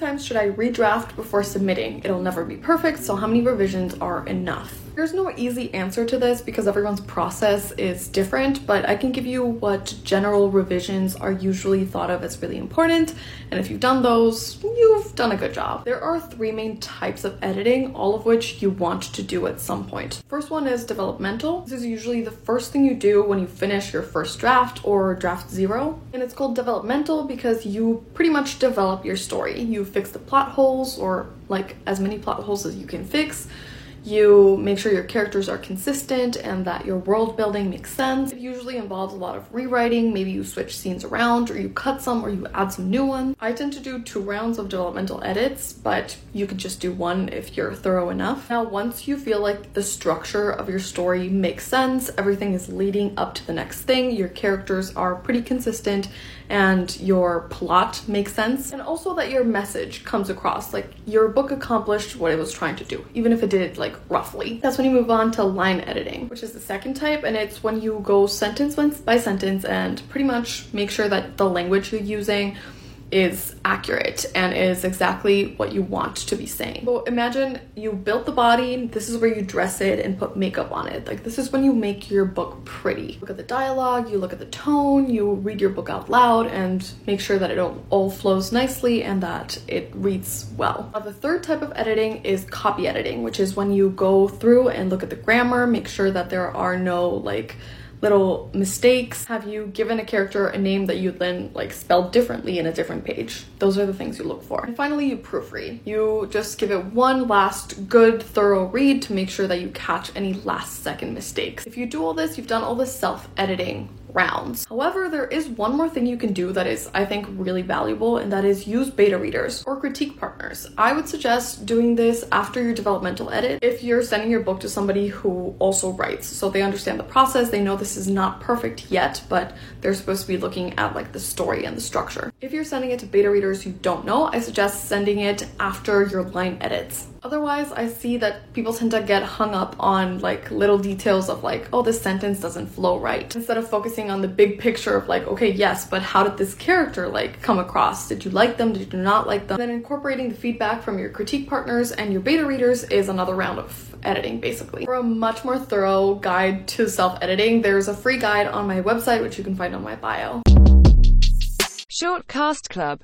many times should I redraft before submitting? It'll never be perfect, so how many revisions are enough? There's no easy answer to this because everyone's process is different, but I can give you what general revisions are usually thought of as really important, and if you've done those, you've done a good job. There are three main types of editing, all of which you want to do at some point. First one is developmental. This is usually the first thing you do when you finish your first draft or draft zero, and it's called developmental because you pretty much develop your story. You fix the plot holes, or like as many plot holes as you can fix. You make sure your characters are consistent and that your world building makes sense. It usually involves a lot of rewriting. Maybe you switch scenes around, or you cut some, or you add some new ones. I tend to do 2 rounds of developmental edits, but you could just do one if you're thorough enough. Now, once you feel like the structure of your story makes sense, everything is leading up to the next thing, your characters are pretty consistent, and your plot makes sense, and also that your message comes across, like your book accomplished what it was trying to do, even if it did like roughly. That's when you move on to line editing, which is the second type, and it's when you go sentence by sentence and pretty much make sure that the language you're using is accurate and is exactly what you want to be saying. So imagine you built the body, this is where you dress it and put makeup on it. Like, this is when you make your book pretty. Look at the dialogue, you look at the tone, you read your book out loud and make sure that it all flows nicely and that it reads well. Now, the third type of editing is copy editing, which is when you go through and look at the grammar, make sure that there are no like little mistakes. Have you given a character a name that you then like spelled differently in a different page? Those are the things you look for. And finally, you proofread. You just give it one last good thorough read to make sure that you catch any last second mistakes. If you do all this, you've done all the self-editing rounds. However, there is one more thing you can do that is, I think, really valuable, and that is use beta readers or critique partners. I would suggest doing this after your developmental edit if you're sending your book to somebody who also writes, so they understand the process, they know this is not perfect yet, but they're supposed to be looking at like the story and the structure. If you're sending it to beta readers you don't know, I suggest sending it after your line edits. Otherwise, I see that people tend to get hung up on like little details of like, oh, this sentence doesn't flow right, instead of focusing on the big picture of like, okay, yes, but how did this character like come across? Did you like them? Did you not like them? And then incorporating the feedback from your critique partners and your beta readers is another round of editing, basically. For a much more thorough guide to self-editing, there's a free guide on my website, which you can find on my bio. Shortcast Club.